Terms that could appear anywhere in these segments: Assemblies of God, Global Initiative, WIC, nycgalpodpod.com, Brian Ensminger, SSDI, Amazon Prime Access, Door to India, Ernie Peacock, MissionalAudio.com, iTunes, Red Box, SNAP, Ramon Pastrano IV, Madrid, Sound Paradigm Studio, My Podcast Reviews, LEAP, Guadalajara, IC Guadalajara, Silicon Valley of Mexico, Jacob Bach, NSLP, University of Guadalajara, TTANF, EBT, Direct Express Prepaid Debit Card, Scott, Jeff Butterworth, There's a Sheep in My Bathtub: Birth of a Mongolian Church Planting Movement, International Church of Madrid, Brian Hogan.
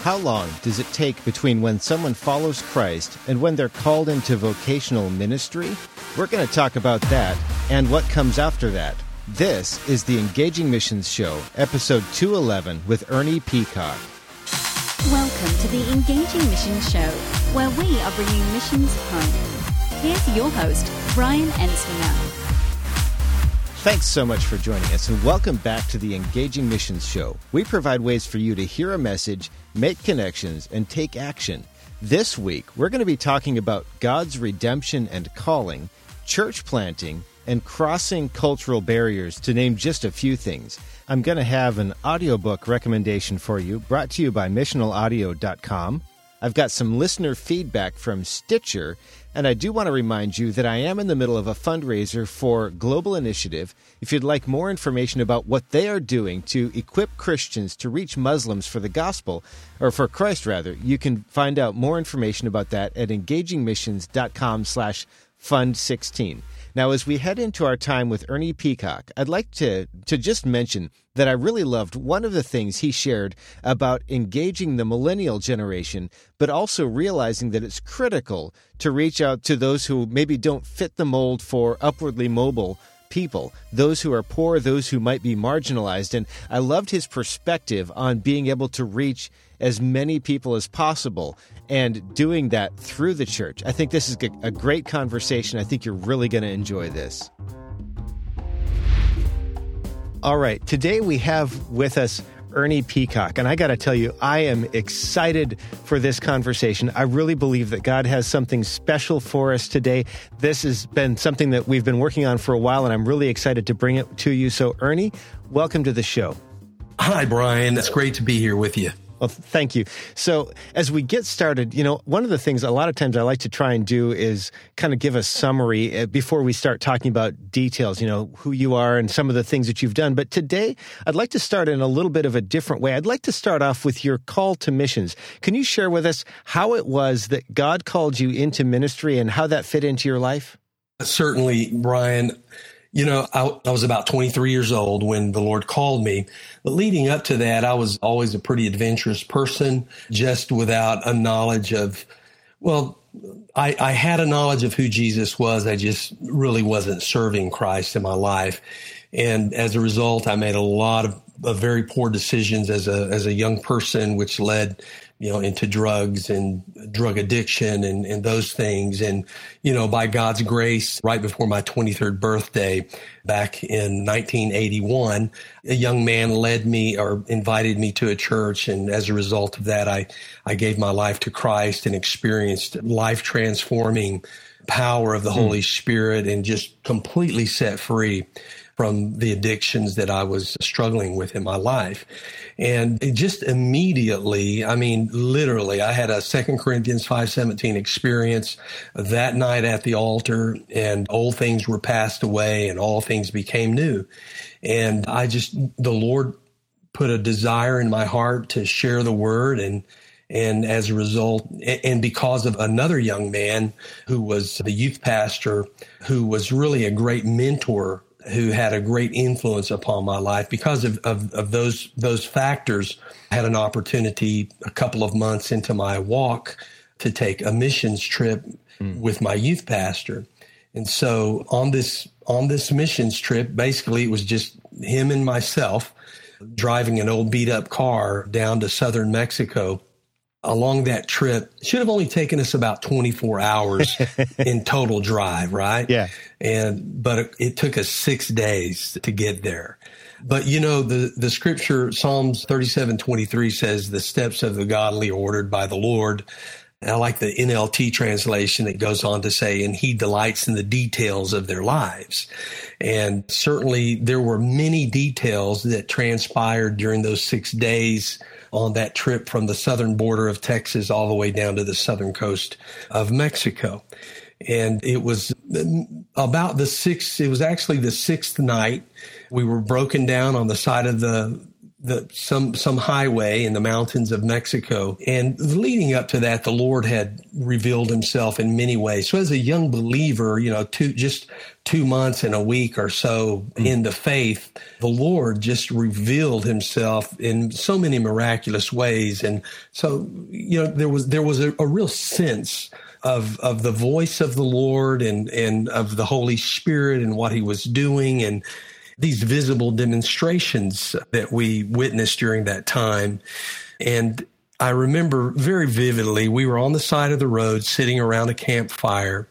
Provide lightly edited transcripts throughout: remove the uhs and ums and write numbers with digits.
How long does it take between when someone follows Christ and when they're called into vocational ministry? We're going to talk about that and what comes after that. This is the Engaging Missions Show, episode 211 with Ernie Peacock. Welcome to the Engaging Missions Show, where we are bringing missions home. Here's your host, Brian Ensminger. Thanks so much for joining us, and welcome back to the Engaging Missions Show. We provide ways for you to hear a message, make connections, and take action. This week, we're going to be talking about God's redemption and calling, church planting, and crossing cultural barriers, to name just a few things. I'm going to have an audiobook recommendation for you, brought to you by MissionalAudio.com. I've got some listener feedback from Stitcher, and I do want to remind you that I am in the middle of a fundraiser for Global Initiative. If you'd like more information about what they are doing to equip Christians to reach Muslims for the gospel, or for Christ rather, you can find out more information about that at engagingmissions.com/fund16. Now, as we head into our time with Ernie Peacock, I'd like to just mention that I really loved one of the things he shared about engaging the millennial generation, but also realizing that it's critical to reach out to those who maybe don't fit the mold for upwardly mobile people, those who are poor, those who might be marginalized. And I loved his perspective on being able to reach as many people as possible and doing that through the church. I think this is a great conversation. I think you're really going to enjoy this. All right, today we have with us Ernie Peacock, and I got to tell you, I am excited for this conversation. I really believe that God has something special for us today. This has been something that we've been working on for a while, and I'm really excited to bring it to you. So, Ernie, welcome to the show. Hi, Brian. It's great to be here with you. Well, thank you. So as we get started, you know, one of the things a lot of times I like to try and do is kind of give a summary before we start talking about details, you know, who you are and some of the things that you've done. But today, I'd like to start in a little bit of a different way. I'd like to start off with your call to missions. Can you share with us how it was that God called you into ministry and how that fit into your life? Certainly, Brian. You know, I was about 23 years old when the Lord called me. But leading up to that, I was always a pretty adventurous person, just without a knowledge of, well, I had a knowledge of who Jesus was. I just really wasn't serving Christ in my life. And as a result, I made a lot of very poor decisions as a young person, which led, you know, into drugs and drug addiction and those things. And, you know, by God's grace, right before my 23rd birthday back in 1981, a young man led me or invited me to a church. And as a result of that, I gave my life to Christ and experienced life transforming power of the Holy Spirit and just completely set free from the addictions that I was struggling with in my life. And it just immediately, I mean, literally, I had a 2 Corinthians 5:17 experience that night at the altar, and old things were passed away and all things became new. And I just, the Lord put a desire in my heart to share the word, and as a result, and because of another young man who was the youth pastor, who was really a great mentor, who had a great influence upon my life. Because of those factors, I had an opportunity a couple of months into my walk to take a missions trip with my youth pastor. And so on this missions trip, basically it was just him and myself driving an old beat up car down to southern Mexico along that trip should have only taken us about 24 hours in total drive, right? Yeah. But it took us 6 days to get there. But you know, the scripture, Psalms 37:23 says, the steps of the godly are ordered by the Lord. And I like the NLT translation that goes on to say, and he delights in the details of their lives. And certainly there were many details that transpired during those 6 days on that trip from the southern border of Texas all the way down to the southern coast of Mexico. And it was about the sixth night. We were broken down on the side of some highway in the mountains of Mexico. And leading up to that, the Lord had revealed himself in many ways. So as a young believer, you know, just 2 months and a week or so in the faith, the Lord just revealed himself in so many miraculous ways. And so, you know, there was a real sense of the voice of the Lord and of the Holy Spirit and what he was doing, and these visible demonstrations that we witnessed during that time. And I remember very vividly, we were on the side of the road sitting around a campfire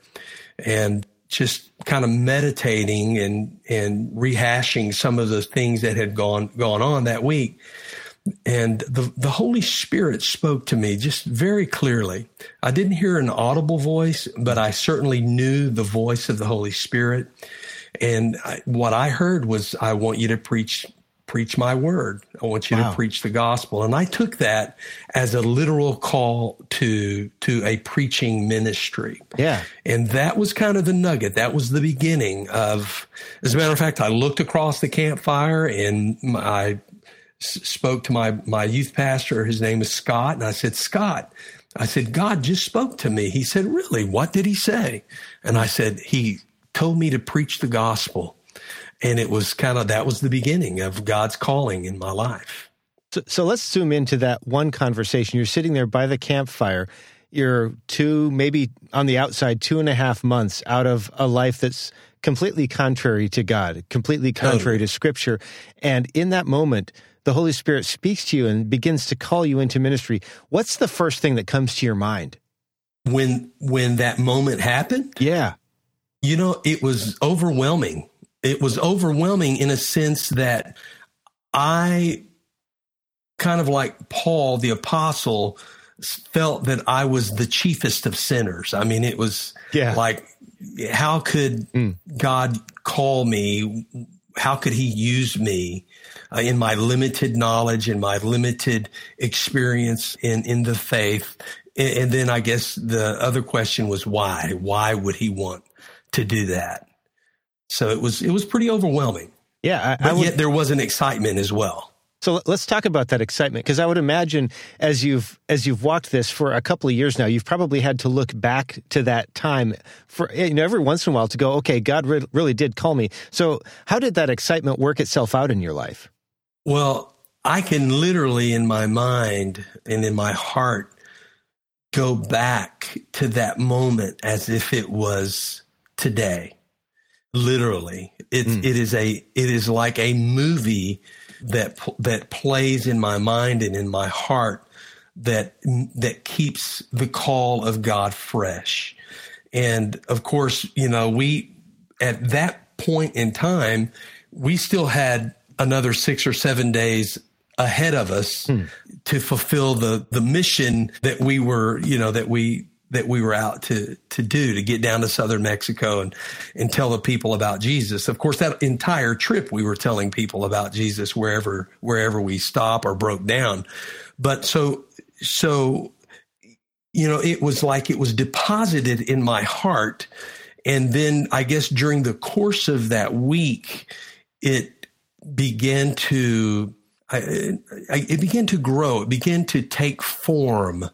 and just kind of meditating and rehashing some of the things that had gone on that week. And the Holy Spirit spoke to me just very clearly. I didn't hear an audible voice, but I certainly knew the voice of the Holy Spirit. And what I heard was, I want you to preach my word. I want you to preach the gospel. And I took that as a literal call to a preaching ministry. Yeah. And that was kind of the nugget. That was the beginning of, as a matter of fact, I looked across the campfire and I spoke to my youth pastor. His name is Scott. And I said, Scott, God just spoke to me. He said, really? What did he say? And I said, he told me to preach the gospel. And it was that was the beginning of God's calling in my life. So let's zoom into that one conversation. You're sitting there by the campfire. You're maybe on the outside, 2.5 months out of a life that's completely contrary to God, completely contrary to Scripture. And in that moment, the Holy Spirit speaks to you and begins to call you into ministry. What's the first thing that comes to your mind? When that moment happened? Yeah. You know, it was overwhelming. It was overwhelming in a sense that I, kind of like Paul the apostle, felt that I was the chiefest of sinners. I mean, it was like, how could God call me? How could he use me in my limited knowledge and my limited experience in the faith? And then I guess the other question was why? Why would he want to do that? So it was pretty overwhelming. Yeah. Yet there was an excitement as well. So let's talk about that excitement, because I would imagine as you've walked this for a couple of years now, you've probably had to look back to that time every once in a while to go, okay, God really did call me. So how did that excitement work itself out in your life? Well, I can literally in my mind and in my heart go back to that moment as if it was today. Literally, it is like a movie that plays in my mind and in my heart that keeps the call of God fresh. And of course, you know, we at that point in time, we still had another 6 or 7 days ahead of us to fulfill the mission that we were, you know, that we were out to do, to get down to southern Mexico and tell the people about Jesus. Of course, that entire trip, we were telling people about Jesus wherever we stopped or broke down. But so, you know, it was like it was deposited in my heart. And then I guess during the course of that week, it began to, it began to grow. It began to take form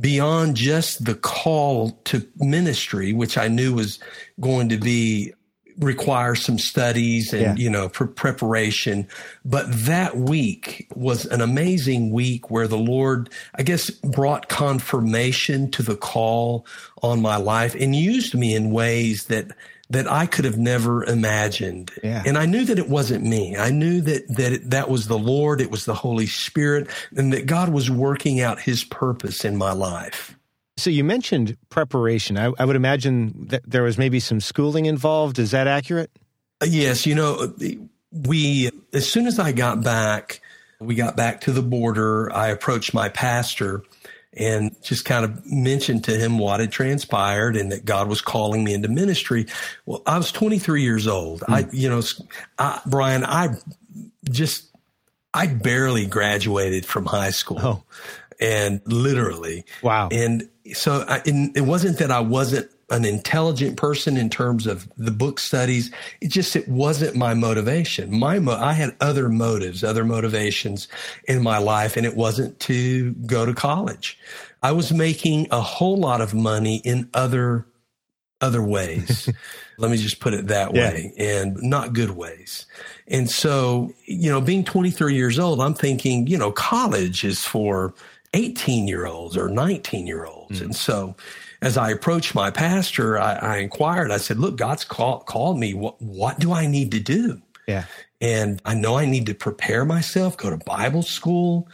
beyond just the call to ministry, which I knew was going to require some studies and, you know, preparation. But that week was an amazing week where the Lord, I guess, brought confirmation to the call on my life and used me in ways that that I could have never imagined. Yeah. And I knew that it wasn't me. I knew that was the Lord, it was the Holy Spirit, and that God was working out his purpose in my life. So you mentioned preparation. I would imagine that there was maybe some schooling involved. Is that accurate? Yes. You know, as soon as I got back, we got back to the border. I approached my pastor and just kind of mentioned to him what had transpired and that God was calling me into ministry. Well, I was 23 years old. Mm. I barely graduated from high school. Oh. And literally. Wow. And so it wasn't that I wasn't an intelligent person in terms of the book studies. It wasn't my motivation. I had other motivations in my life, and it wasn't to go to college. I was making a whole lot of money in other ways. Let me just put it that way, and not good ways. And so, you know, being 23 years old, I'm thinking, you know, college is for 18-year-olds or 19-year-olds. Mm. And so as I approached my pastor, I inquired. I said, look, God's called me. What do I need to do? Yeah. And I know I need to prepare myself, go to Bible school.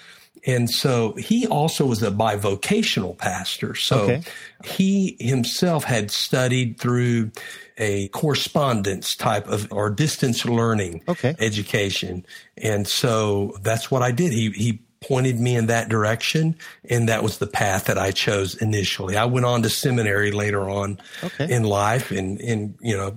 And so he also was a bivocational pastor. So he himself had studied through a correspondence type of or distance learning education. And so that's what I did. He pointed me in that direction, and that was the path that I chose initially. I went on to seminary later on in life and you know,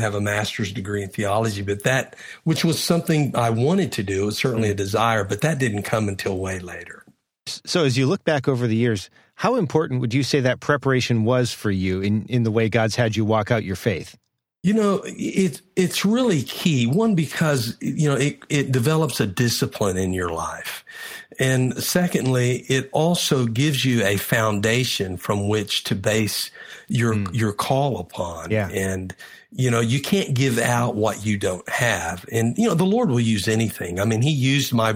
have a master's degree in theology, but that, which was something I wanted to do, it was certainly a desire, but that didn't come until way later. So as you look back over the years, how important would you say that preparation was for you in the way God's had you walk out your faith? You know, it's really key. One, because, you know, it develops a discipline in your life. And secondly, it also gives you a foundation from which to base your call upon. Yeah. And, you know, you can't give out what you don't have. And, you know, the Lord will use anything. I mean, he used my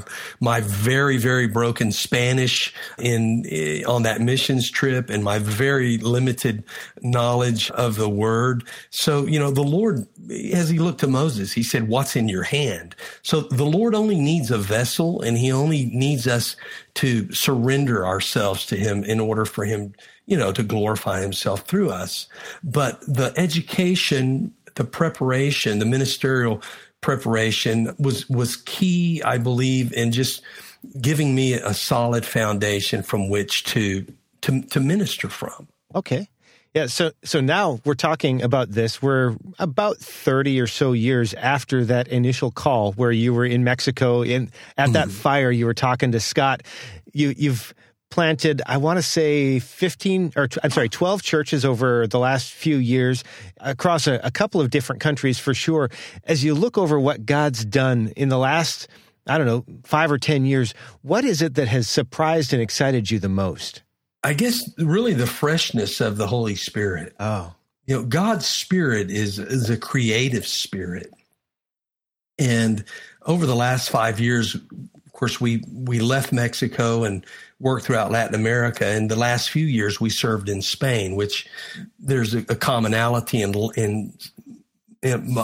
very, very broken Spanish on that missions trip and my very limited knowledge of the word. So, you know, the Lord, as he looked to Moses, he said, what's in your hand? So the Lord only needs a vessel, and he only needs us to surrender ourselves to him in order for him, you know, to glorify himself through us. But the education, the preparation, the ministerial preparation was key, I believe, in just giving me a solid foundation from which to minister from. Okay. Yeah. So now we're talking about this. We're about 30 or so years after that initial call where you were in Mexico, and at that fire, you were talking to Scott. You've planted, I want to say 12 churches over the last few years across a couple of different countries for sure. As you look over what God's done in the last, I don't know, 5 or 10 years, what is it that has surprised and excited you the most? I guess really the freshness of the Holy Spirit. Oh, you know, God's Spirit is a creative spirit. And over the last 5 years, of course, we left Mexico and worked throughout Latin America. And the last few years, we served in Spain, which there's a commonality in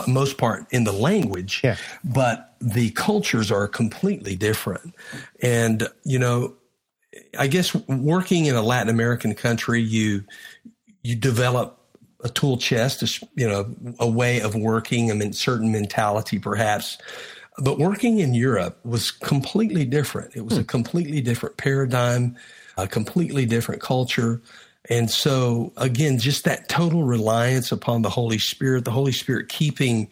most part in the language, but the cultures are completely different. And, you know, I guess working in a Latin American country, you develop a tool chest, you know, a way of working, a certain mentality perhaps. But working in Europe was completely different. It was a completely different paradigm, a completely different culture. And so, again, just that total reliance upon the Holy Spirit keeping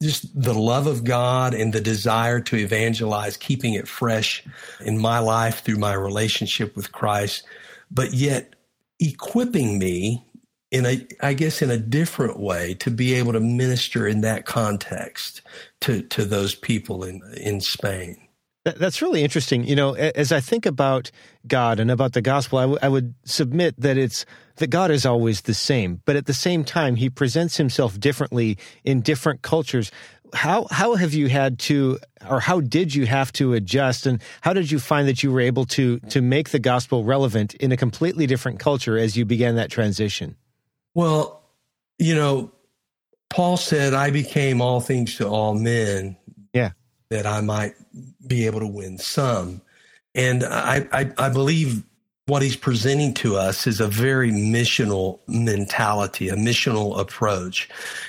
just the love of God and the desire to evangelize, keeping it fresh in my life through my relationship with Christ, but yet equipping me in a different way to be able to minister in that context to those people in Spain. That's really interesting. You know, as I think about God and about the gospel, I would submit that God is always the same, but at the same time, he presents himself differently in different cultures. How have you had to, or how did you have to adjust, and how did you find that you were able to make the gospel relevant in a completely different culture as you began that transition? Well, you know, Paul said, I became all things to all men. Yeah. That I might be able to win some. And I believe what he's presenting to us is a very missional mentality, a missional approach.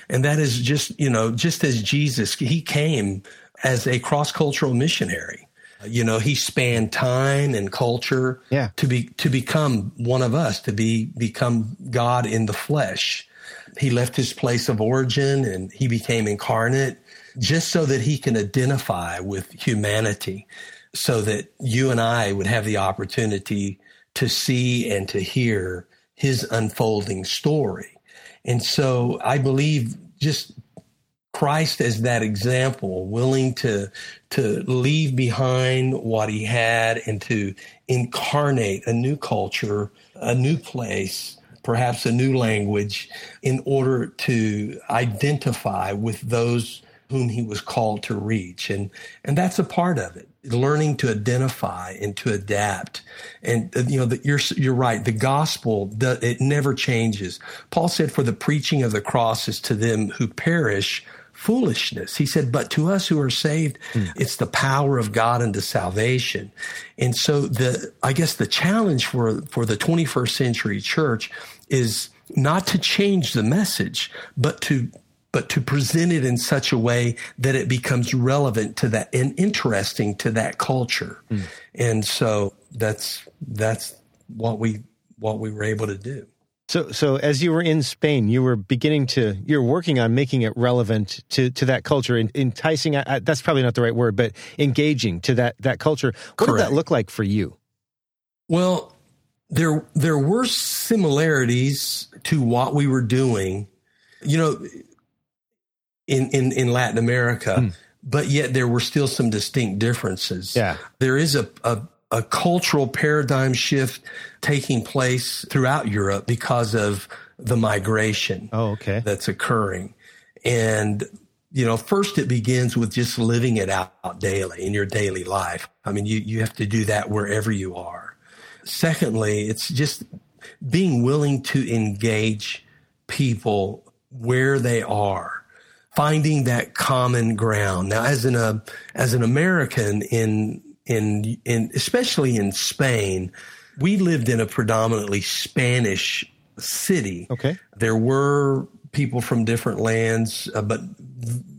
And that is just, you know, just as Jesus, he came as a cross-cultural missionary. You know, he spanned time and culture to become one of us, to become God in the flesh. He left his place of origin and he became incarnate just so that he can identify with humanity, so that you and I would have the opportunity to see and to hear his unfolding story. And so I believe just Christ as that example, willing to leave behind what he had and to incarnate a new culture, a new place, perhaps a new language, in order to identify with those whom he was called to reach. And that's a part of it, learning to identify and to adapt. And, you know, that you're right. The gospel, it never changes. Paul said, for the preaching of the cross is to them who perish foolishness. He said, but to us who are saved, it's the power of God unto salvation. And so I guess the challenge for the 21st century church is not to change the message, but to present it in such a way that it becomes relevant to that and interesting to that culture. And so that's what we were able to do. So as you were in Spain, you were you're working on making it relevant to that culture, and enticing, that's probably not the right word, but engaging to that culture. What Correct. Did that look like for you? Well, there were similarities to what we were doing, you know, in Latin America, but yet there were still some distinct differences. Yeah. There is a cultural paradigm shift taking place throughout Europe because of the migration that's occurring. And, you know, first it begins with just living it out daily in your daily life. I mean, you have to do that wherever you are. Secondly, it's just being willing to engage people where they are, finding that common ground. Now, as an American in especially in Spain, we lived in a predominantly Spanish city. Okay. There were people from different lands, but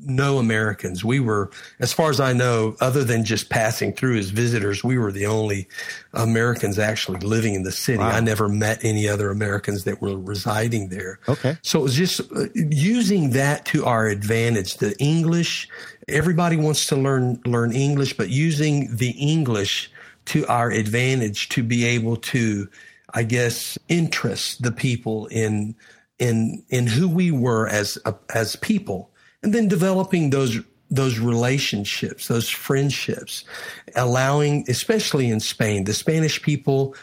no Americans. We were, as far as I know, other than just passing through as visitors, we were the only Americans actually living in the city. Wow. I never met any other Americans that were residing there. Okay. So it was just using that to our advantage. The English, everybody wants to learn English, but using the English to our advantage to be able to, I guess, interest the people in who we were as people, and then developing those relationships, those friendships, allowing, especially in Spain, the Spanish people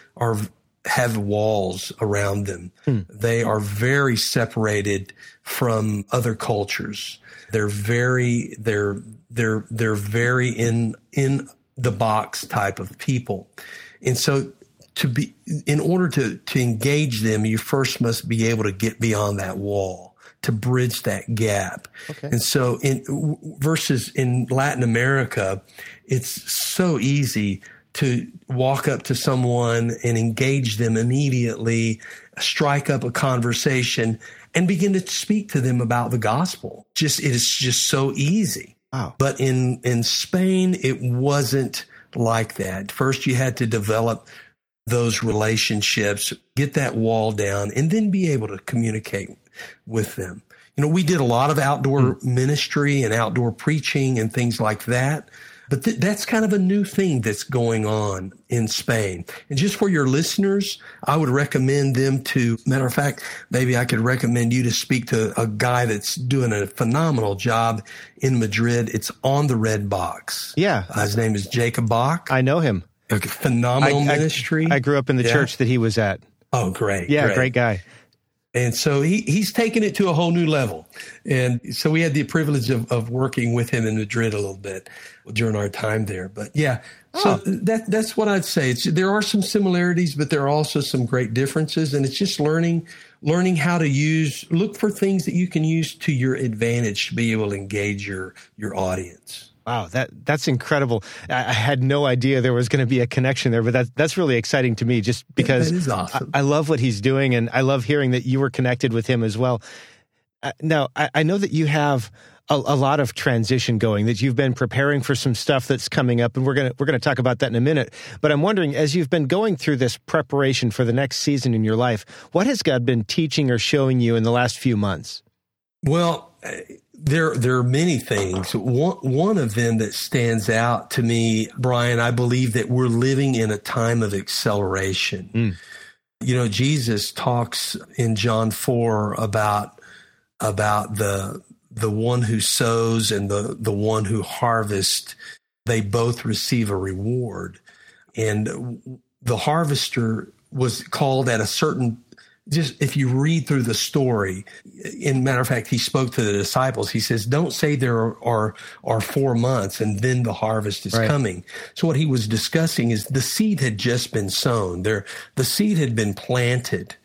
have walls around them. They are very separated from other cultures. They're very in the box type of people, and so, in order to engage them, you first must be able to get beyond that wall, to bridge that gap. Okay. And so versus in Latin America, it's so easy to walk up to someone and engage them immediately, strike up a conversation, and begin to speak to them about the gospel. It is just so easy. Wow. But in Spain, it wasn't like that. First, you had to develop those relationships, get that wall down, and then be able to communicate with them. You know, we did a lot of outdoor ministry and outdoor preaching and things like that, but that's kind of a new thing that's going on in Spain. And just for your listeners, I would recommend them to, matter of fact, maybe I could recommend you to speak to a guy that's doing a phenomenal job in Madrid. It's on the Red Box. Yeah. His name is Jacob Bach. I know him. Okay. Phenomenal ministry. I grew up in the church that he was at. Oh, great. Yeah, great guy. And so he's taken it to a whole new level. And so we had the privilege of working with him in Madrid a little bit during our time there. But yeah, so that's what I'd say. There are some similarities, but there are also some great differences. And it's just learning learning how to look for things that you can use to your advantage to be able to engage your audience. Wow, that's incredible. I had no idea there was going to be a connection there, but that's really exciting to me just because that is awesome. I love what he's doing, and I love hearing that you were connected with him as well. Now, I know that you have a lot of transition going, that you've been preparing for some stuff that's coming up, and we're going to talk about that in a minute. But I'm wondering, as you've been going through this preparation for the next season in your life, what has God been teaching or showing you in the last few months? Well, there are many things. One of them that stands out to me, Brian, I believe that we're living in a time of acceleration. Mm. You know, Jesus talks in John 4 about the one who sows and the one who harvests. They both receive a reward. And the harvester was called at a certain Just if you read through the story, in matter of fact, he spoke to the disciples. He says, don't say there are 4 months and then the harvest is coming. So what he was discussing is the seed had just been sown. The seed had been planted,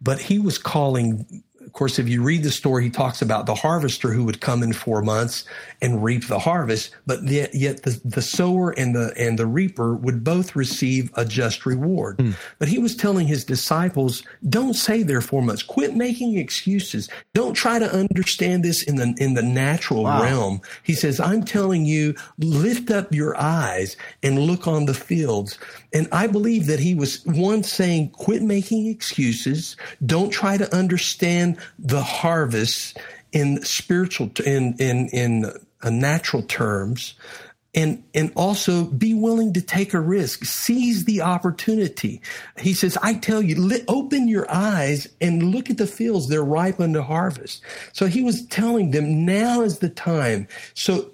but he was calling. Of course, if you read the story, he talks about the harvester who would come in 4 months and reap the harvest, but yet the sower and the reaper would both receive a just reward. Mm. But he was telling his disciples, don't say they're 4 months. Quit making excuses. Don't try to understand this in the natural realm. He says, I'm telling you, lift up your eyes and look on the fields. And I believe that he was saying, quit making excuses. Don't try to understand the harvest in spiritual, in natural terms, and also be willing to take a risk, seize the opportunity. He says, I tell you, open your eyes and look at the fields, they're ripe unto harvest. So he was telling them, now is the time. So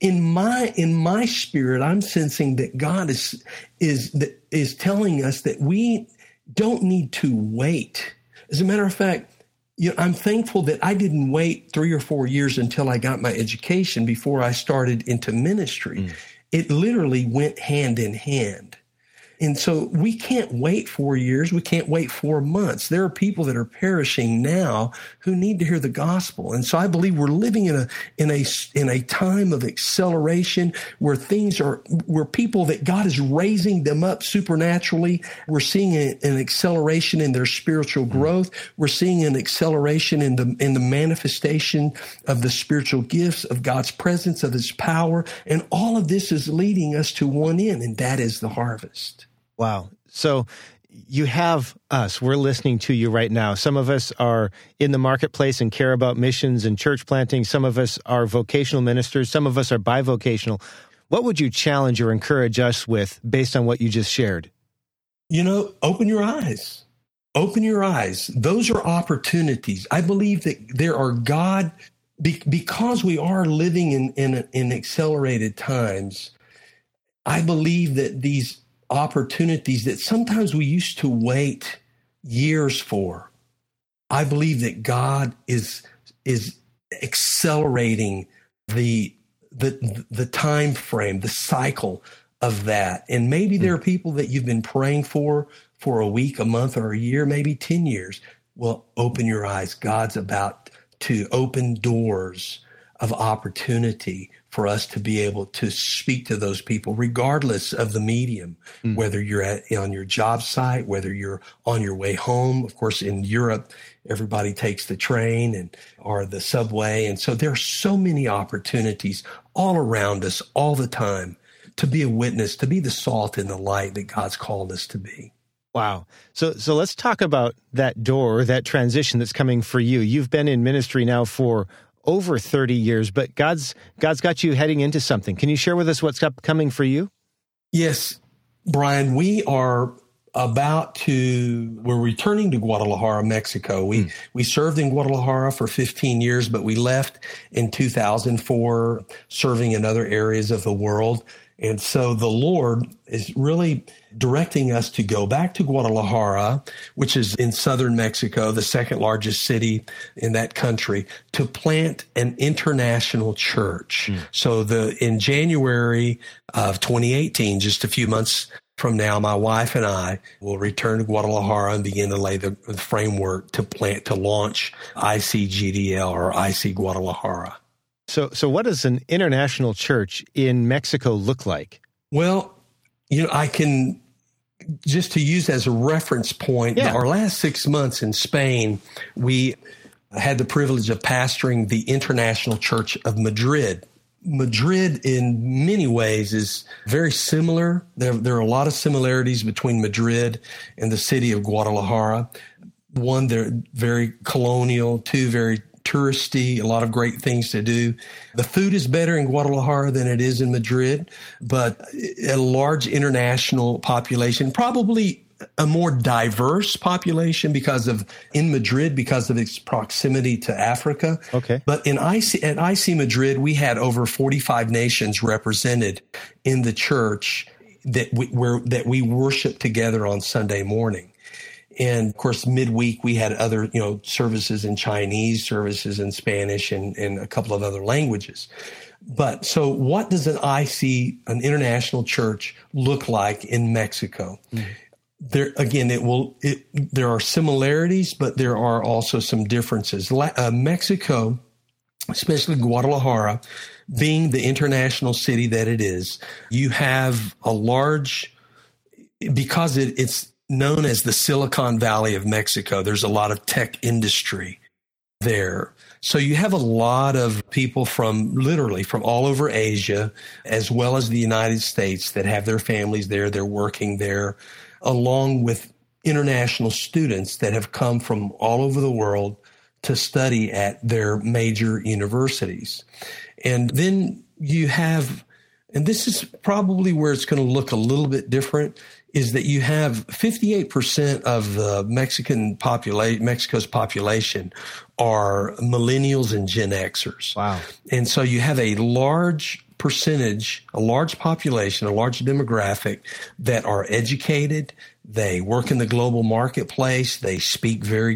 in my spirit, I'm sensing that God is telling us that we don't need to wait. As a matter of fact, I'm thankful that I didn't wait 3 or 4 years until I got my education before I started into ministry. Mm. It literally went hand in hand. And so we can't wait 4 years. We can't wait 4 months. There are people that are perishing now who need to hear the gospel. And so I believe we're living in a time of acceleration where people that God is raising them up supernaturally. We're seeing an acceleration in their spiritual growth. We're seeing an acceleration in the manifestation of the spiritual gifts, of God's presence, of his power. And all of this is leading us to one end, and that is the harvest. Wow. So you have us. We're listening to you right now. Some of us are in the marketplace and care about missions and church planting. Some of us are vocational ministers. Some of us are bivocational. What would you challenge or encourage us with based on what you just shared? Open your eyes. Open your eyes. Those are opportunities. I believe that there are God, because we are living in accelerated times, I believe that these opportunities that sometimes we used to wait years for, I believe that God is accelerating the time frame, the cycle of that. And maybe there are people that you've been praying for a week, a month, or a year, maybe 10 years. Well, open your eyes. God's about to open doors of opportunity for us to be able to speak to those people, regardless of the medium, whether you're on your job site, whether you're on your way home. Of course, in Europe, everybody takes the train or the subway. And so there are so many opportunities all around us all the time to be a witness, to be the salt and the light that God's called us to be. Wow. So let's talk about that door, that transition that's coming for you. You've been in ministry now for over 30 years, but God's got you heading into something. Can you share with us what's upcoming for you? Yes, Brian, we are we're returning to Guadalajara, Mexico. We served in Guadalajara for 15 years, but we left in 2004 serving in other areas of the world. And so the Lord is really directing us to go back to Guadalajara, which is in southern Mexico, the second largest city in that country, to plant an international church. Mm. So in January of 2018, just a few months from now, my wife and I will return to Guadalajara and begin to lay the framework to launch ICGDL or IC Guadalajara. So what does an international church in Mexico look like? Well, I can just to use as a reference point, Our last 6 months in Spain, we had the privilege of pastoring the International Church of Madrid. Madrid, in many ways, is very similar. There are a lot of similarities between Madrid and the city of Guadalajara. One, they're very colonial. Two, very touristy, a lot of great things to do. The food is better in Guadalajara than it is in Madrid, but a large international population, probably a more diverse population because of its proximity to Africa. Okay. But at IC Madrid, we had over 45 nations represented in the church that we worship together on Sunday morning. And of course, midweek, we had other, services in Chinese, services in Spanish, and a couple of other languages. But so what does an international church look like in Mexico? Mm-hmm. There, again, there are similarities, but there are also some differences. Mexico, especially Guadalajara, being the international city that it is, you have a large, because it's known as the Silicon Valley of Mexico. There's a lot of tech industry there. So you have a lot of people from all over Asia, as well as the United States, that have their families there. They're working there, along with international students that have come from all over the world to study at their major universities. And then you have, and this is probably where it's going to look a little bit different, is that you have 58% of the Mexico's population are millennials and Gen Xers. Wow. And so you have a large percentage, a large population, a large demographic that are educated. They work in the global marketplace. They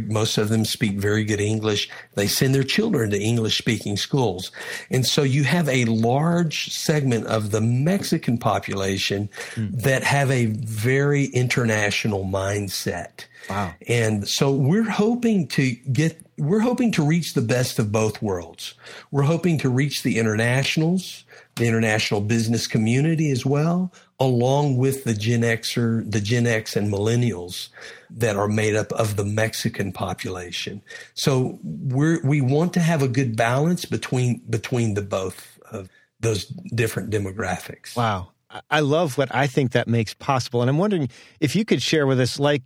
most of them speak very good English. They send their children to English-speaking schools. And so you have a large segment of the Mexican population that have a very international mindset. Wow. And so we're hoping to reach the best of both worlds. We're hoping to reach the internationals, the international business community as well, along with the Gen X and millennials that are made up of the Mexican population. So we want to have a good balance between the both of those different demographics. Wow. I love what I think that makes possible. And I'm wondering if you could share with us, like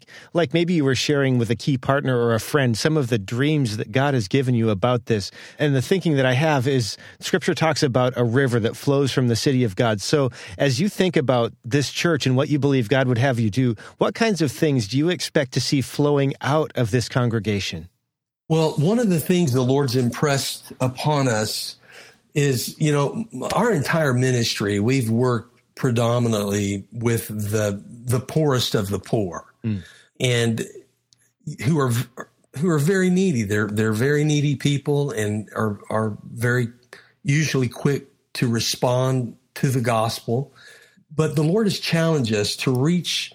maybe you were sharing with a key partner or a friend, some of the dreams that God has given you about this. And the thinking that I have is Scripture talks about a river that flows from the city of God. So as you think about this church and what you believe God would have you do, what kinds of things do you expect to see flowing out of this congregation? Well, one of the things the Lord's impressed upon us is, our entire ministry, we've worked predominantly with the poorest of the poor, and who are very needy. They're very needy people, and are very usually quick to respond to the gospel. But the Lord has challenged us to reach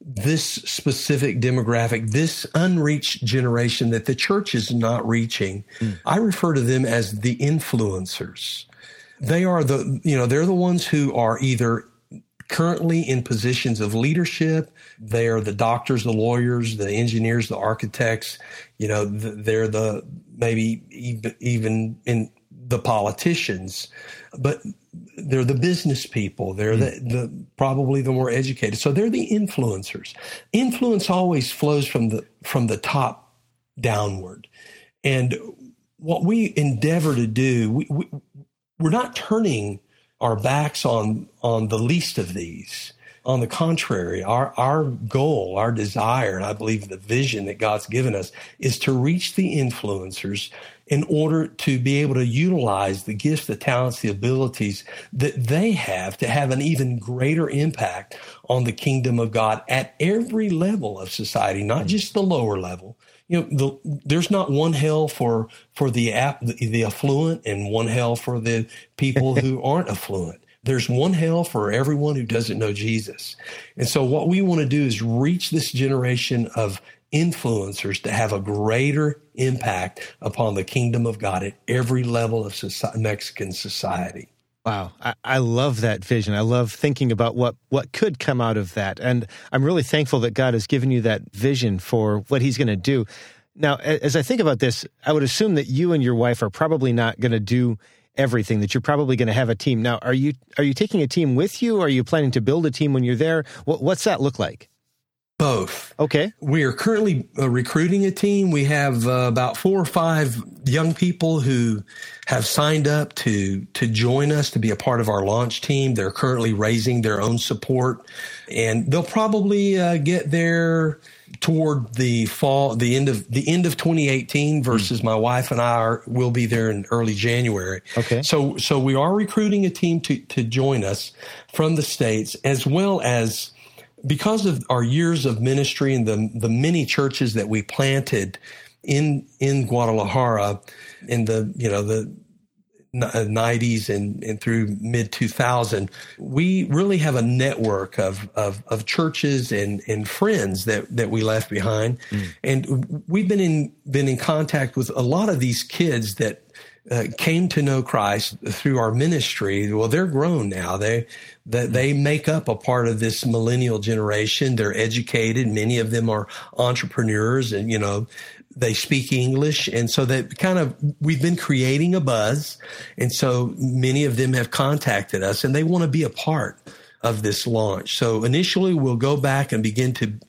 this specific demographic, this unreached generation that the church is not reaching. I refer to them as the influencers. They are they're the ones who are either currently in positions of leadership. They are the doctors, the lawyers, the engineers, the architects. They're the maybe even in the politicians, but they're the business people. They're probably the more educated. So they're the influencers. Influence always flows from the top downward, and what we endeavor to do, we're not turning our backs on the least of these. On the contrary, our goal, our desire, and I believe the vision that God's given us is to reach the influencers in order to be able to utilize the gifts, the talents, the abilities that they have to have an even greater impact on the kingdom of God at every level of society, not just the lower level. There's not one hell for the affluent and one hell for the people who aren't affluent. There's one hell for everyone who doesn't know Jesus. And so what we want to do is reach this generation of influencers to have a greater impact upon the kingdom of God at every level of society, Mexican society. Wow. I love that vision. I love thinking about what could come out of that. And I'm really thankful that God has given you that vision for what he's going to do. Now, as I think about this, I would assume that you and your wife are probably not going to do everything, that you're probably going to have a team. Now, are you taking a team with you? Are you planning to build a team when you're there? What's that look like? Both. Okay. We are currently recruiting a team. We have about 4 or 5 young people who have signed up to join us to be a part of our launch team. They're currently raising their own support, and they'll probably get there toward the fall, the end of 2018. Versus my wife and I will be there in early January. Okay. So we are recruiting a team to join us from the States, as well as, because of our years of ministry and the many churches that we planted in Guadalajara in the 90s and through mid 2000, we really have a network of churches and friends that we left behind. And we've been in contact with a lot of these kids that came to know Christ through our ministry. Well, they're grown now. They make up a part of this millennial generation. They're educated. Many of them are entrepreneurs, and they speak English. And so that we've been creating a buzz. And so many of them have contacted us, and they want to be a part of this launch. So initially, we'll go back and begin to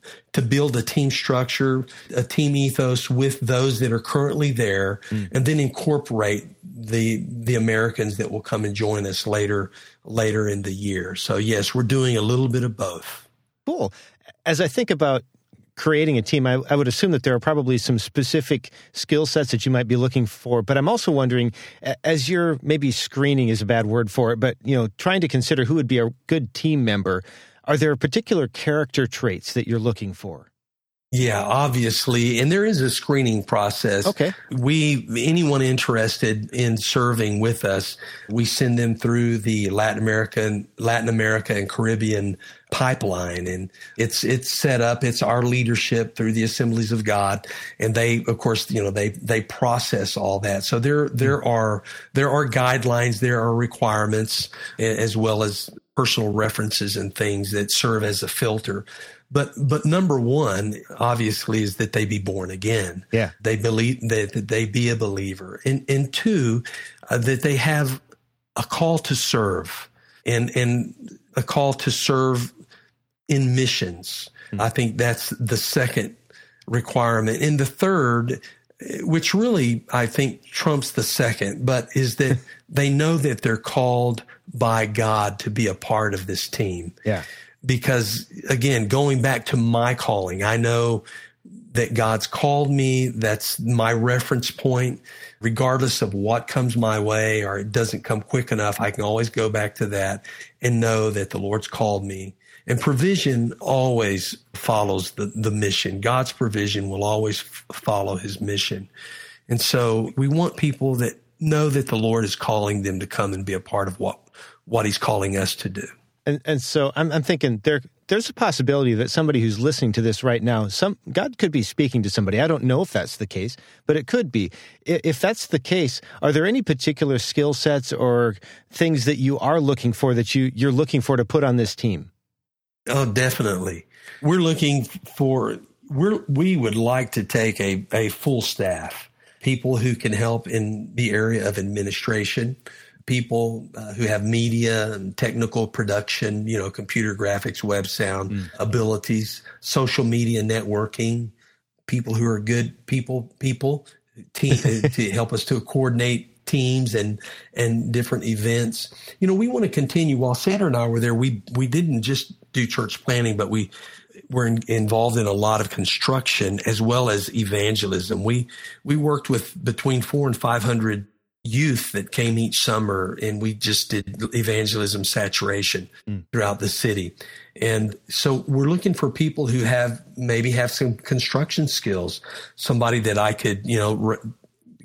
build a team structure, a team ethos with those that are currently there, and then incorporate the Americans that will come and join us later in the year. So yes, we're doing a little bit of both. Cool. As I think about creating a team, I would assume that there are probably some specific skill sets that you might be looking for. But I'm also wondering, as you're maybe screening is a bad word for it, but trying to consider who would be a good team member, are there particular character traits that you're looking for? Yeah, obviously. And there is a screening process. Okay. Anyone interested in serving with us, we send them through the Latin America and Caribbean pipeline. And it's set up. It's our leadership through the Assemblies of God. And they, of course, they process all that. So there are guidelines, there are requirements, as well as personal references and things that serve as a filter. But number one, obviously, is that they be born again. Yeah. They believe that they be a believer. And two, that they have a call to serve and a call to serve in missions. I think that's the second requirement. And the third, which really I think trumps the second, but is that they know that they're called by God to be a part of this team. Yeah. Because, again, going back to my calling, I know that God's called me. That's my reference point. Regardless of what comes my way or it doesn't come quick enough, I can always go back to that and know that the Lord's called me. And provision always follows the mission. God's provision will always follow his mission. And so we want people that know that the Lord is calling them to come and be a part of what he's calling us to do. And so I'm thinking there's a possibility that somebody who's listening to this right now, God could be speaking to somebody. I don't know if that's the case, but it could be. If that's the case, are there any particular skill sets or things that you are looking for that you're looking for to put on this team? Oh, definitely. We're looking for we would like to take a full staff, people who can help in the area of administration, people who have media and technical production, computer graphics, web sound abilities, social media networking, people who are good people team, to help us to coordinate teams and different events. We want to continue. While Sandra and I were there, we didn't just do church planning, but we were involved in a lot of construction as well as evangelism. We worked with between 400 and 500 youth that came each summer, and we just did evangelism saturation throughout the city. And so we're looking for people who have some construction skills, somebody that I could,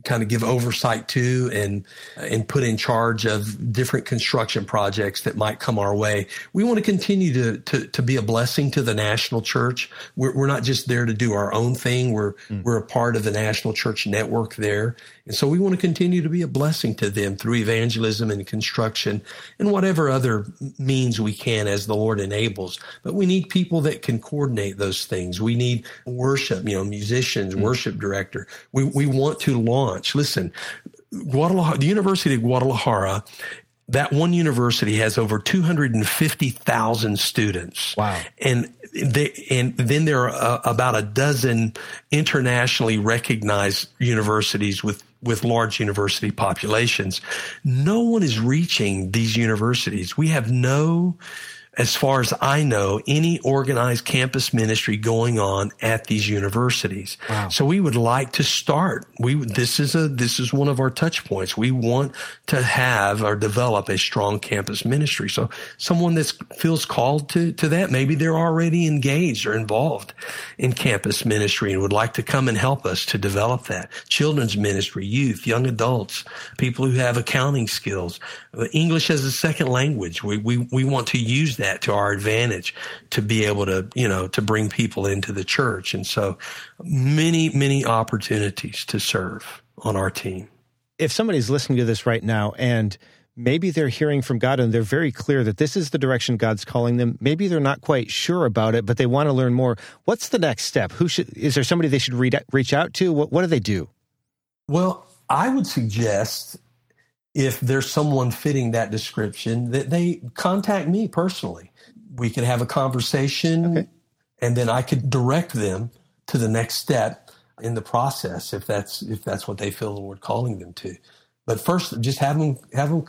kind of give oversight to and put in charge of different construction projects that might come our way. We want to continue to be a blessing to the national church. We're not just there to do our own thing. We're a part of the national church network there. And so we want to continue to be a blessing to them through evangelism and construction and whatever other means we can as the Lord enables. But we need people that can coordinate those things. We need worship, musicians, worship director. We want to launch. Listen, Guadalajara, the University of Guadalajara, that one university has over 250,000 students. Wow. And then there are about a dozen internationally recognized universities with large university populations. No one is reaching these universities. We have no, as far as I know, any organized campus ministry going on at these universities. Wow. So we would like to start. This is one of our touch points. We want to have or develop a strong campus ministry. So someone that feels called to that, maybe they're already engaged or involved in campus ministry and would like to come and help us to develop that. Children's ministry, youth, young adults, people who have accounting skills, English as a second language. We want to use that to our advantage to be able to, to bring people into the church. And so many, many opportunities to serve on our team. If somebody's listening to this right now and maybe they're hearing from God and they're very clear that this is the direction God's calling them, maybe they're not quite sure about it, but they want to learn more. What's the next step? Is there somebody they should reach out to? What do they do? Well, I would suggest, if there's someone fitting that description, that they contact me personally. We could have a conversation, okay, and then I could direct them to the next step in the process if that's what they feel the Lord calling them to. But first, just have them.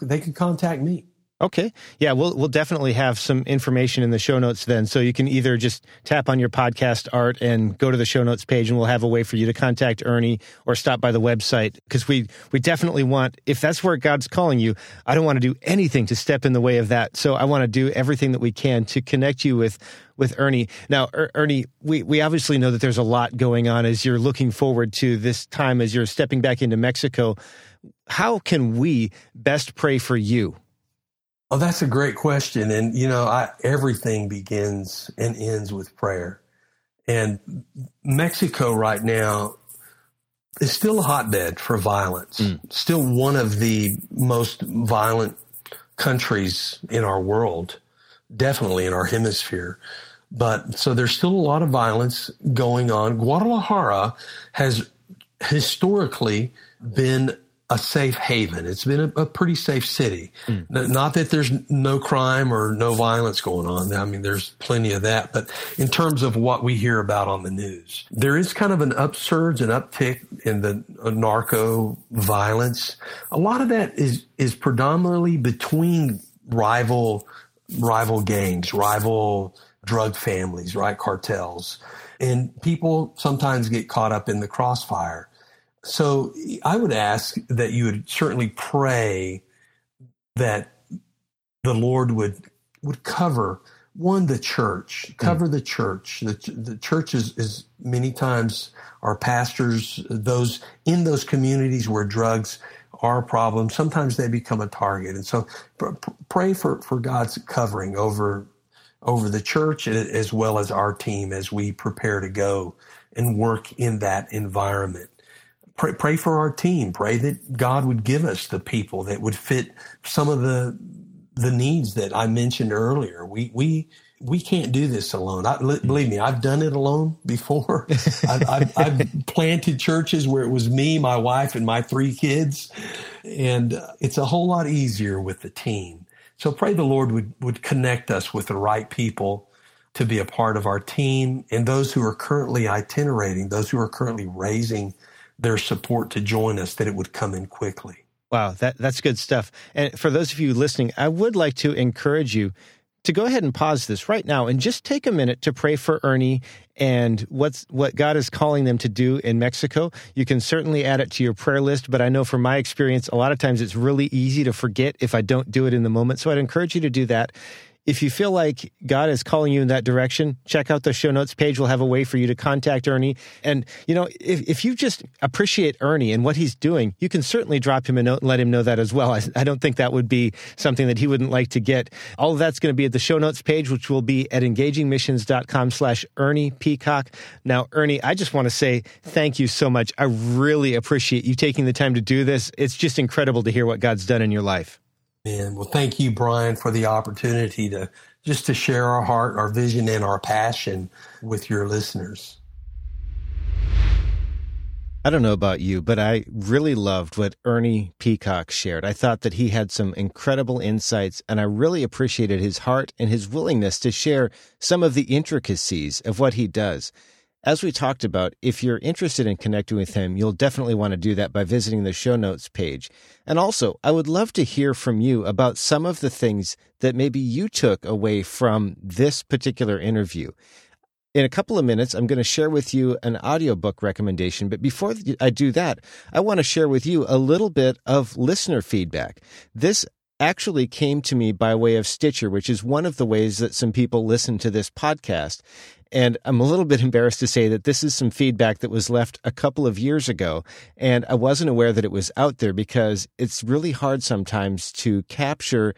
They can contact me. Okay. Yeah, we'll definitely have some information in the show notes then. So you can either just tap on your podcast art and go to the show notes page, and we'll have a way for you to contact Ernie, or stop by the website, because we definitely want, if that's where God's calling you, I don't want to do anything to step in the way of that. So I want to do everything that we can to connect you with Ernie. Now, Ernie, we obviously know that there's a lot going on as you're looking forward to this time, as you're stepping back into Mexico. How can we best pray for you? Oh, that's a great question. And, everything begins and ends with prayer. And Mexico right now is still a hotbed for violence, still one of the most violent countries in our world, definitely in our hemisphere. But so there's still a lot of violence going on. Guadalajara has historically been a safe haven. It's been a pretty safe city. Not that there's no crime or no violence going on. I mean, there's plenty of that. But in terms of what we hear about on the news, there is kind of an upsurge, an uptick in the narco violence. A lot of that is predominantly between rival gangs, rival drug families, right? Cartels. And people sometimes get caught up in the crossfire. So I would ask that you would certainly pray that the Lord would cover, one, the church, cover the church. The church is many times our pastors, those in those communities where drugs are a problem, sometimes they become a target. And so pray for God's covering over the church, as well as our team as we prepare to go and work in that environment. Pray for our team. Pray that God would give us the people that would fit some of the needs that I mentioned earlier. We can't do this alone. Believe me, I've done it alone before. I've planted churches where it was me, my wife, and my three kids. And it's a whole lot easier with the team. So pray the Lord would connect us with the right people to be a part of our team, and those who are currently itinerating, those who are currently raising their support to join us, that it would come in quickly. Wow, that's good stuff. And for those of you listening, I would like to encourage you to go ahead and pause this right now and just take a minute to pray for Ernie and what God is calling them to do in Mexico. You can certainly add it to your prayer list, but I know from my experience, a lot of times it's really easy to forget if I don't do it in the moment. So I'd encourage you to do that. If you feel like God is calling you in that direction, check out the show notes page. We'll have a way for you to contact Ernie. And, you know, if you just appreciate Ernie and what he's doing, you can certainly drop him a note and let him know that as well. I don't think that would be something that he wouldn't like to get. All of that's going to be at the show notes page, which will be at engagingmissions.com/Ernie Peacock. Now, Ernie, I just want to say thank you so much. I really appreciate you taking the time to do this. It's just incredible to hear what God's done in your life. Man, well, thank you, Brian, for the opportunity to share our heart, our vision, and our passion with your listeners. I don't know about you, but I really loved what Ernie Peacock shared. I thought that he had some incredible insights, and I really appreciated his heart and his willingness to share some of the intricacies of what he does. As we talked about, if you're interested in connecting with him, you'll definitely want to do that by visiting the show notes page. And also, I would love to hear from you about some of the things that maybe you took away from this particular interview. In a couple of minutes, I'm going to share with you an audiobook recommendation. But before I do that, I want to share with you a little bit of listener feedback. This actually came to me by way of Stitcher, which is one of the ways that some people listen to this podcast. And I'm a little bit embarrassed to say that this is some feedback that was left a couple of years ago, and I wasn't aware that it was out there because it's really hard sometimes to capture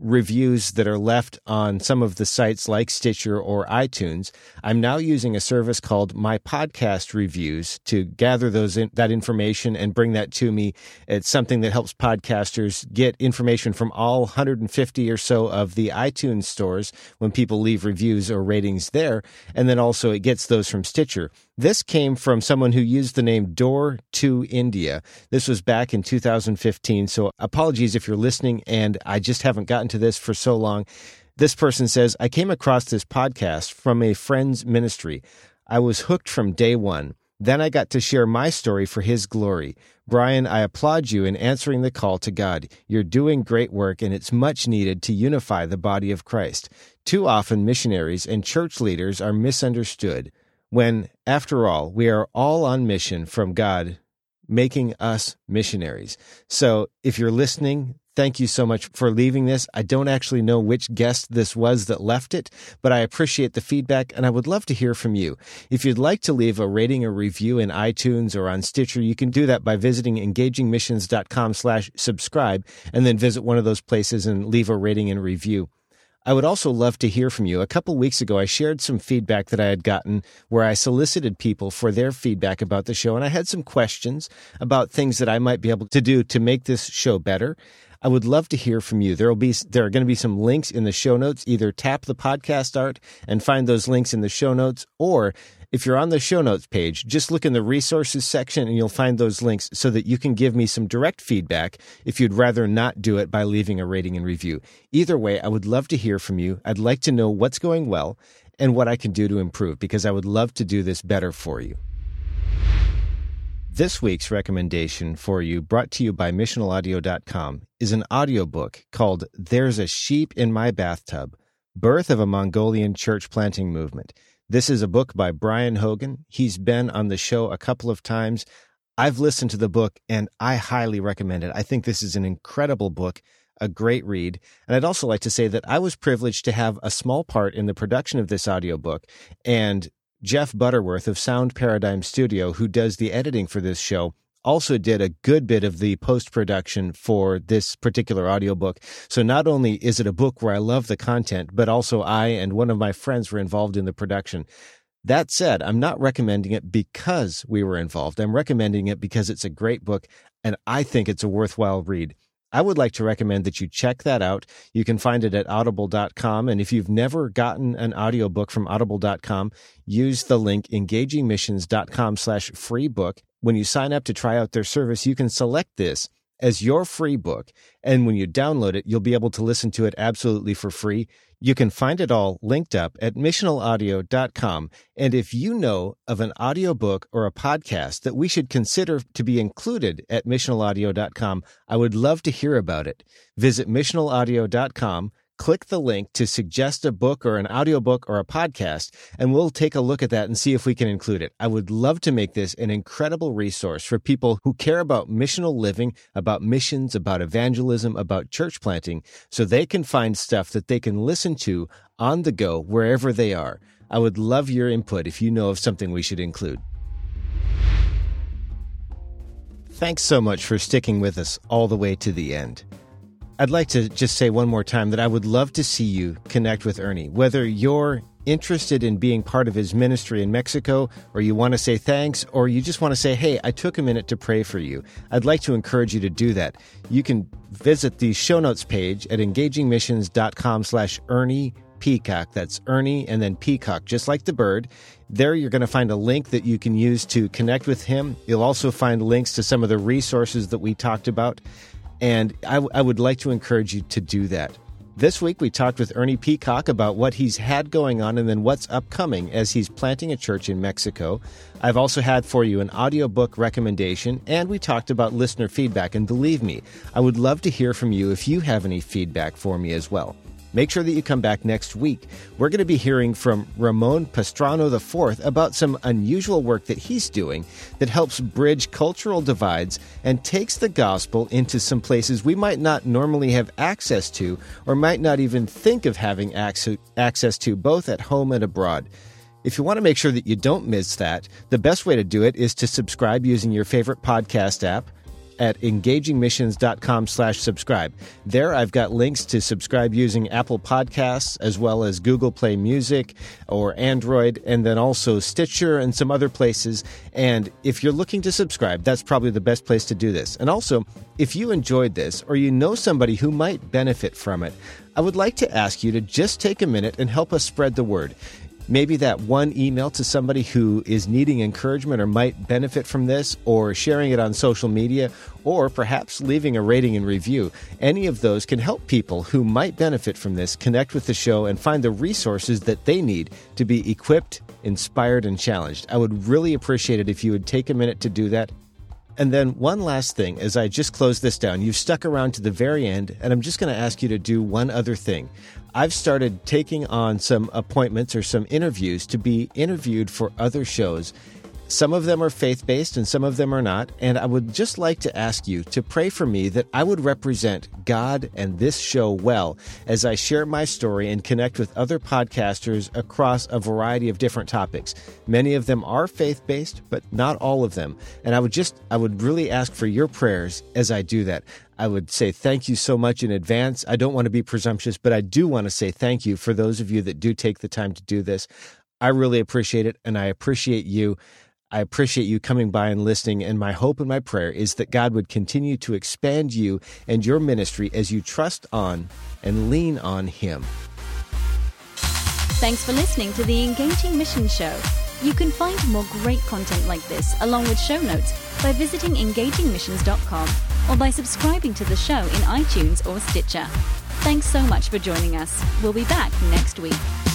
reviews that are left on some of the sites like Stitcher or iTunes. I'm now using a service called My Podcast Reviews to gather that information and bring that to me. It's something that helps podcasters get information from all 150 or so of the iTunes stores when people leave reviews or ratings there. And then also it gets those from Stitcher. This came from someone who used the name Door to India. This was back in 2015, so apologies if you're listening and I just haven't gotten to this for so long. This person says, I came across this podcast from a friend's ministry. I was hooked from day one. Then I got to share my story for his glory. Brian, I applaud you in answering the call to God. You're doing great work, and it's much needed to unify the body of Christ. Too often, missionaries and church leaders are misunderstood, when, after all, we are all on mission from God, making us missionaries. So if you're listening, thank you so much for leaving this. I don't actually know which guest this was that left it, but I appreciate the feedback, and I would love to hear from you. If you'd like to leave a rating or review in iTunes or on Stitcher, you can do that by visiting engagingmissions.com/subscribe, and then visit one of those places and leave a rating and review. I would also love to hear from you. A couple weeks ago, I shared some feedback that I had gotten where I solicited people for their feedback about the show, and I had some questions about things that I might be able to do to make this show better. I would love to hear from you. There are going to be some links in the show notes. Either tap the podcast art and find those links in the show notes, or if you're on the show notes page, just look in the resources section and you'll find those links so that you can give me some direct feedback if you'd rather not do it by leaving a rating and review. Either way, I would love to hear from you. I'd like to know what's going well and what I can do to improve, because I would love to do this better for you. This week's recommendation for you, brought to you by MissionalAudio.com, is an audiobook called There's a Sheep in My Bathtub: Birth of a Mongolian Church Planting Movement. This is a book by Brian Hogan. He's been on the show a couple of times. I've listened to the book, and I highly recommend it. I think this is an incredible book, a great read. And I'd also like to say that I was privileged to have a small part in the production of this audiobook. And Jeff Butterworth of Sound Paradigm Studio, who does the editing for this show, also did a good bit of the post-production for this particular audiobook. So not only is it a book where I love the content, but also I and one of my friends were involved in the production. That said, I'm not recommending it because we were involved. I'm recommending it because it's a great book, and I think it's a worthwhile read. I would like to recommend that you check that out. You can find it at audible.com. And if you've never gotten an audiobook from audible.com, use the link engagingmissions.com/free book. When you sign up to try out their service, you can select this as your free book. And when you download it, you'll be able to listen to it absolutely for free. You can find it all linked up at missionalaudio.com. And if you know of an audiobook or a podcast that we should consider to be included at missionalaudio.com, I would love to hear about it. Visit missionalaudio.com, click the link to suggest a book or an audiobook or a podcast, and we'll take a look at that and see if we can include it. I would love to make this an incredible resource for people who care about missional living, about missions, about evangelism, about church planting, so they can find stuff that they can listen to on the go wherever they are. I would love your input if you know of something we should include. Thanks so much for sticking with us all the way to the end. I'd like to just say one more time that I would love to see you connect with Ernie. Whether you're interested in being part of his ministry in Mexico, or you want to say thanks, or you just want to say, hey, I took a minute to pray for you, I'd like to encourage you to do that. You can visit the show notes page at engagingmissions.com/ErniePeacock. That's Ernie and then Peacock, just like the bird. There you're going to find a link that you can use to connect with him. You'll also find links to some of the resources that we talked about. And I would like to encourage you to do that. This week, we talked with Ernie Peacock about what he's had going on and then what's upcoming as he's planting a church in Mexico. I've also had for you an audiobook recommendation, and we talked about listener feedback. And believe me, I would love to hear from you if you have any feedback for me as well. Make sure that you come back next week. We're going to be hearing from Ramon Pastrano IV about some unusual work that he's doing that helps bridge cultural divides and takes the gospel into some places we might not normally have access to, or might not even think of having access to, both at home and abroad. If you want to make sure that you don't miss that, the best way to do it is to subscribe using your favorite podcast app at engagingmissions.com/subscribe. There I've got links to subscribe using Apple Podcasts, as well as Google Play Music or Android, and then also Stitcher and some other places. And if you're looking to subscribe, that's probably the best place to do this. And also, if you enjoyed this, or you know somebody who might benefit from it, I would like to ask you to just take a minute and help us spread the word. Maybe that one email to somebody who is needing encouragement or might benefit from this, or sharing it on social media, or perhaps leaving a rating and review. Any of those can help people who might benefit from this connect with the show and find the resources that they need to be equipped, inspired, and challenged. I would really appreciate it if you would take a minute to do that. And then one last thing, as I just close this down, you've stuck around to the very end, and I'm just going to ask you to do one other thing. I've started taking on some appointments or some interviews to be interviewed for other shows. Some of them are faith-based and some of them are not. And I would just like to ask you to pray for me that I would represent God and this show well as I share my story and connect with other podcasters across a variety of different topics. Many of them are faith-based, but not all of them. And I would really ask for your prayers as I do that. I would say thank you so much in advance. I don't want to be presumptuous, but I do want to say thank you for those of you that do take the time to do this. I really appreciate it, and I appreciate you. I appreciate you coming by and listening, and my hope and my prayer is that God would continue to expand you and your ministry as you trust on and lean on Him. Thanks for listening to the Engaging Mission Show. You can find more great content like this, along with show notes, by visiting engagingmissions.com or by subscribing to the show in iTunes or Stitcher. Thanks so much for joining us. We'll be back next week.